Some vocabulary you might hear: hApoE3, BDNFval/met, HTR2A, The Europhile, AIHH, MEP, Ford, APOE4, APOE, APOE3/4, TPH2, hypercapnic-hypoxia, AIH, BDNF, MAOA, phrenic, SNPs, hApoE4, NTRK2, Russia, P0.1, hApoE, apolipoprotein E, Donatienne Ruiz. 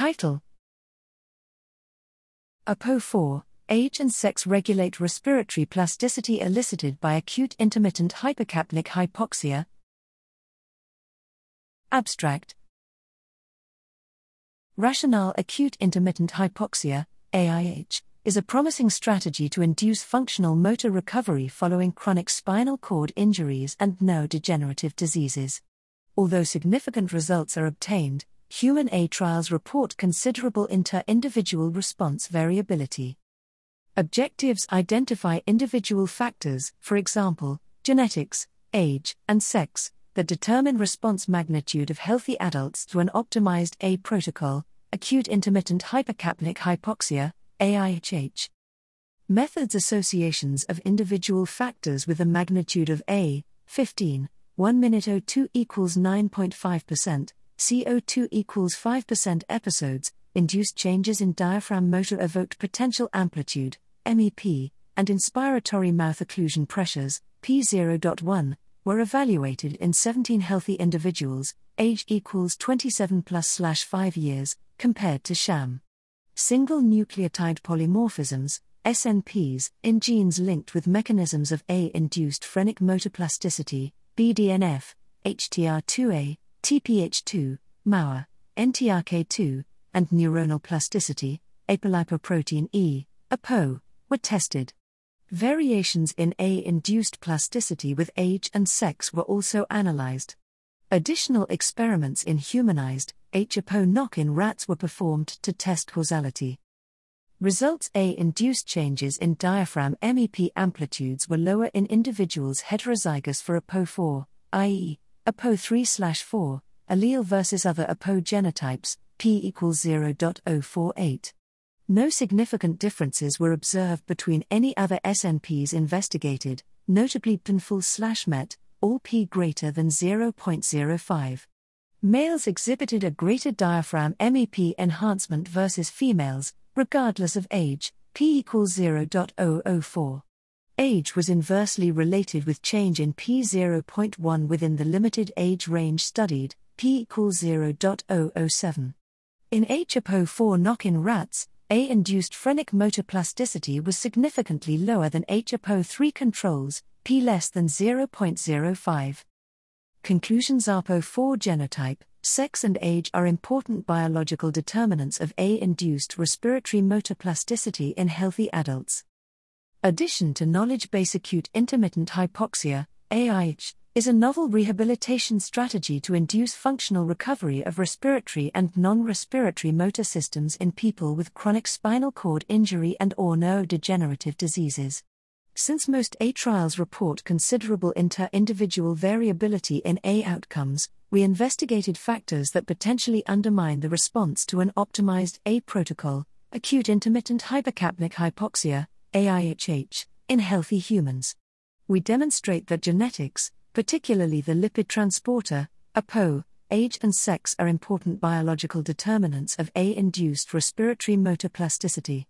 Title: APOE4, Age and sex regulate respiratory plasticity elicited by acute intermittent hypercapnic hypoxia. Abstract: Rationale: acute intermittent hypoxia, AIH, is a promising strategy to induce functional motor recovery following chronic spinal cord injuries and neurodegenerative diseases. Although significant results are obtained, human A trials report considerable inter-individual response variability. Objectives: identify individual factors, for example, genetics, age, and sex, that determine response magnitude of healthy adults to an optimized A protocol, acute intermittent hypercapnic hypoxia, AIHH. Methods: associations of individual factors with a magnitude of A, 15, 1 minute O2 equals 9.5%, CO2 equals 5% episodes, induced changes in diaphragm motor evoked potential amplitude, MEP, and inspiratory mouth occlusion pressures, P0.1, were evaluated in 17 healthy individuals, age equals 27+/5 years, compared to sham. Single nucleotide polymorphisms, SNPs, in genes linked with mechanisms of A-induced phrenic motor plasticity, BDNF, HTR2A, TPH2, MAOA, NTRK2, and neuronal plasticity, apolipoprotein E, APOE, were tested. Variations in A-induced plasticity with age and sex were also analyzed. Additional experiments in humanized, hApoE knock-in rats were performed to test causality. Results: A-induced changes in diaphragm MEP amplitudes were lower in individuals heterozygous for APOE4, i.e., APOE3/4, allele versus other APOE genotypes, P equals 0.048. No significant differences were observed between any other SNPs investigated, notably BDNFval/met, all P greater than 0.05. Males exhibited a greater diaphragm MEP enhancement versus females, regardless of age, P equals 0.004. Age was inversely related with change in P0.1 within the limited age range studied, P equals 0.007. In hApoE4 knock-in rats, A-induced phrenic motor plasticity was significantly lower than hApoE3 controls, P less than 0.05. Conclusions: APOE4 genotype, sex and age are important biological determinants of A-induced respiratory motor plasticity in healthy adults. Addition to knowledge base: acute intermittent hypoxia, AIH, is a novel rehabilitation strategy to induce functional recovery of respiratory and non-respiratory motor systems in people with chronic spinal cord injury and/or neurodegenerative diseases. Since most A trials report considerable inter-individual variability in A outcomes, we investigated factors that potentially undermine the response to an optimized A protocol, acute intermittent hypercapnic hypoxia, AIHH, in healthy humans. We demonstrate that genetics, particularly the lipid transporter, APOE, age and sex are important biological determinants of A-induced respiratory motor plasticity.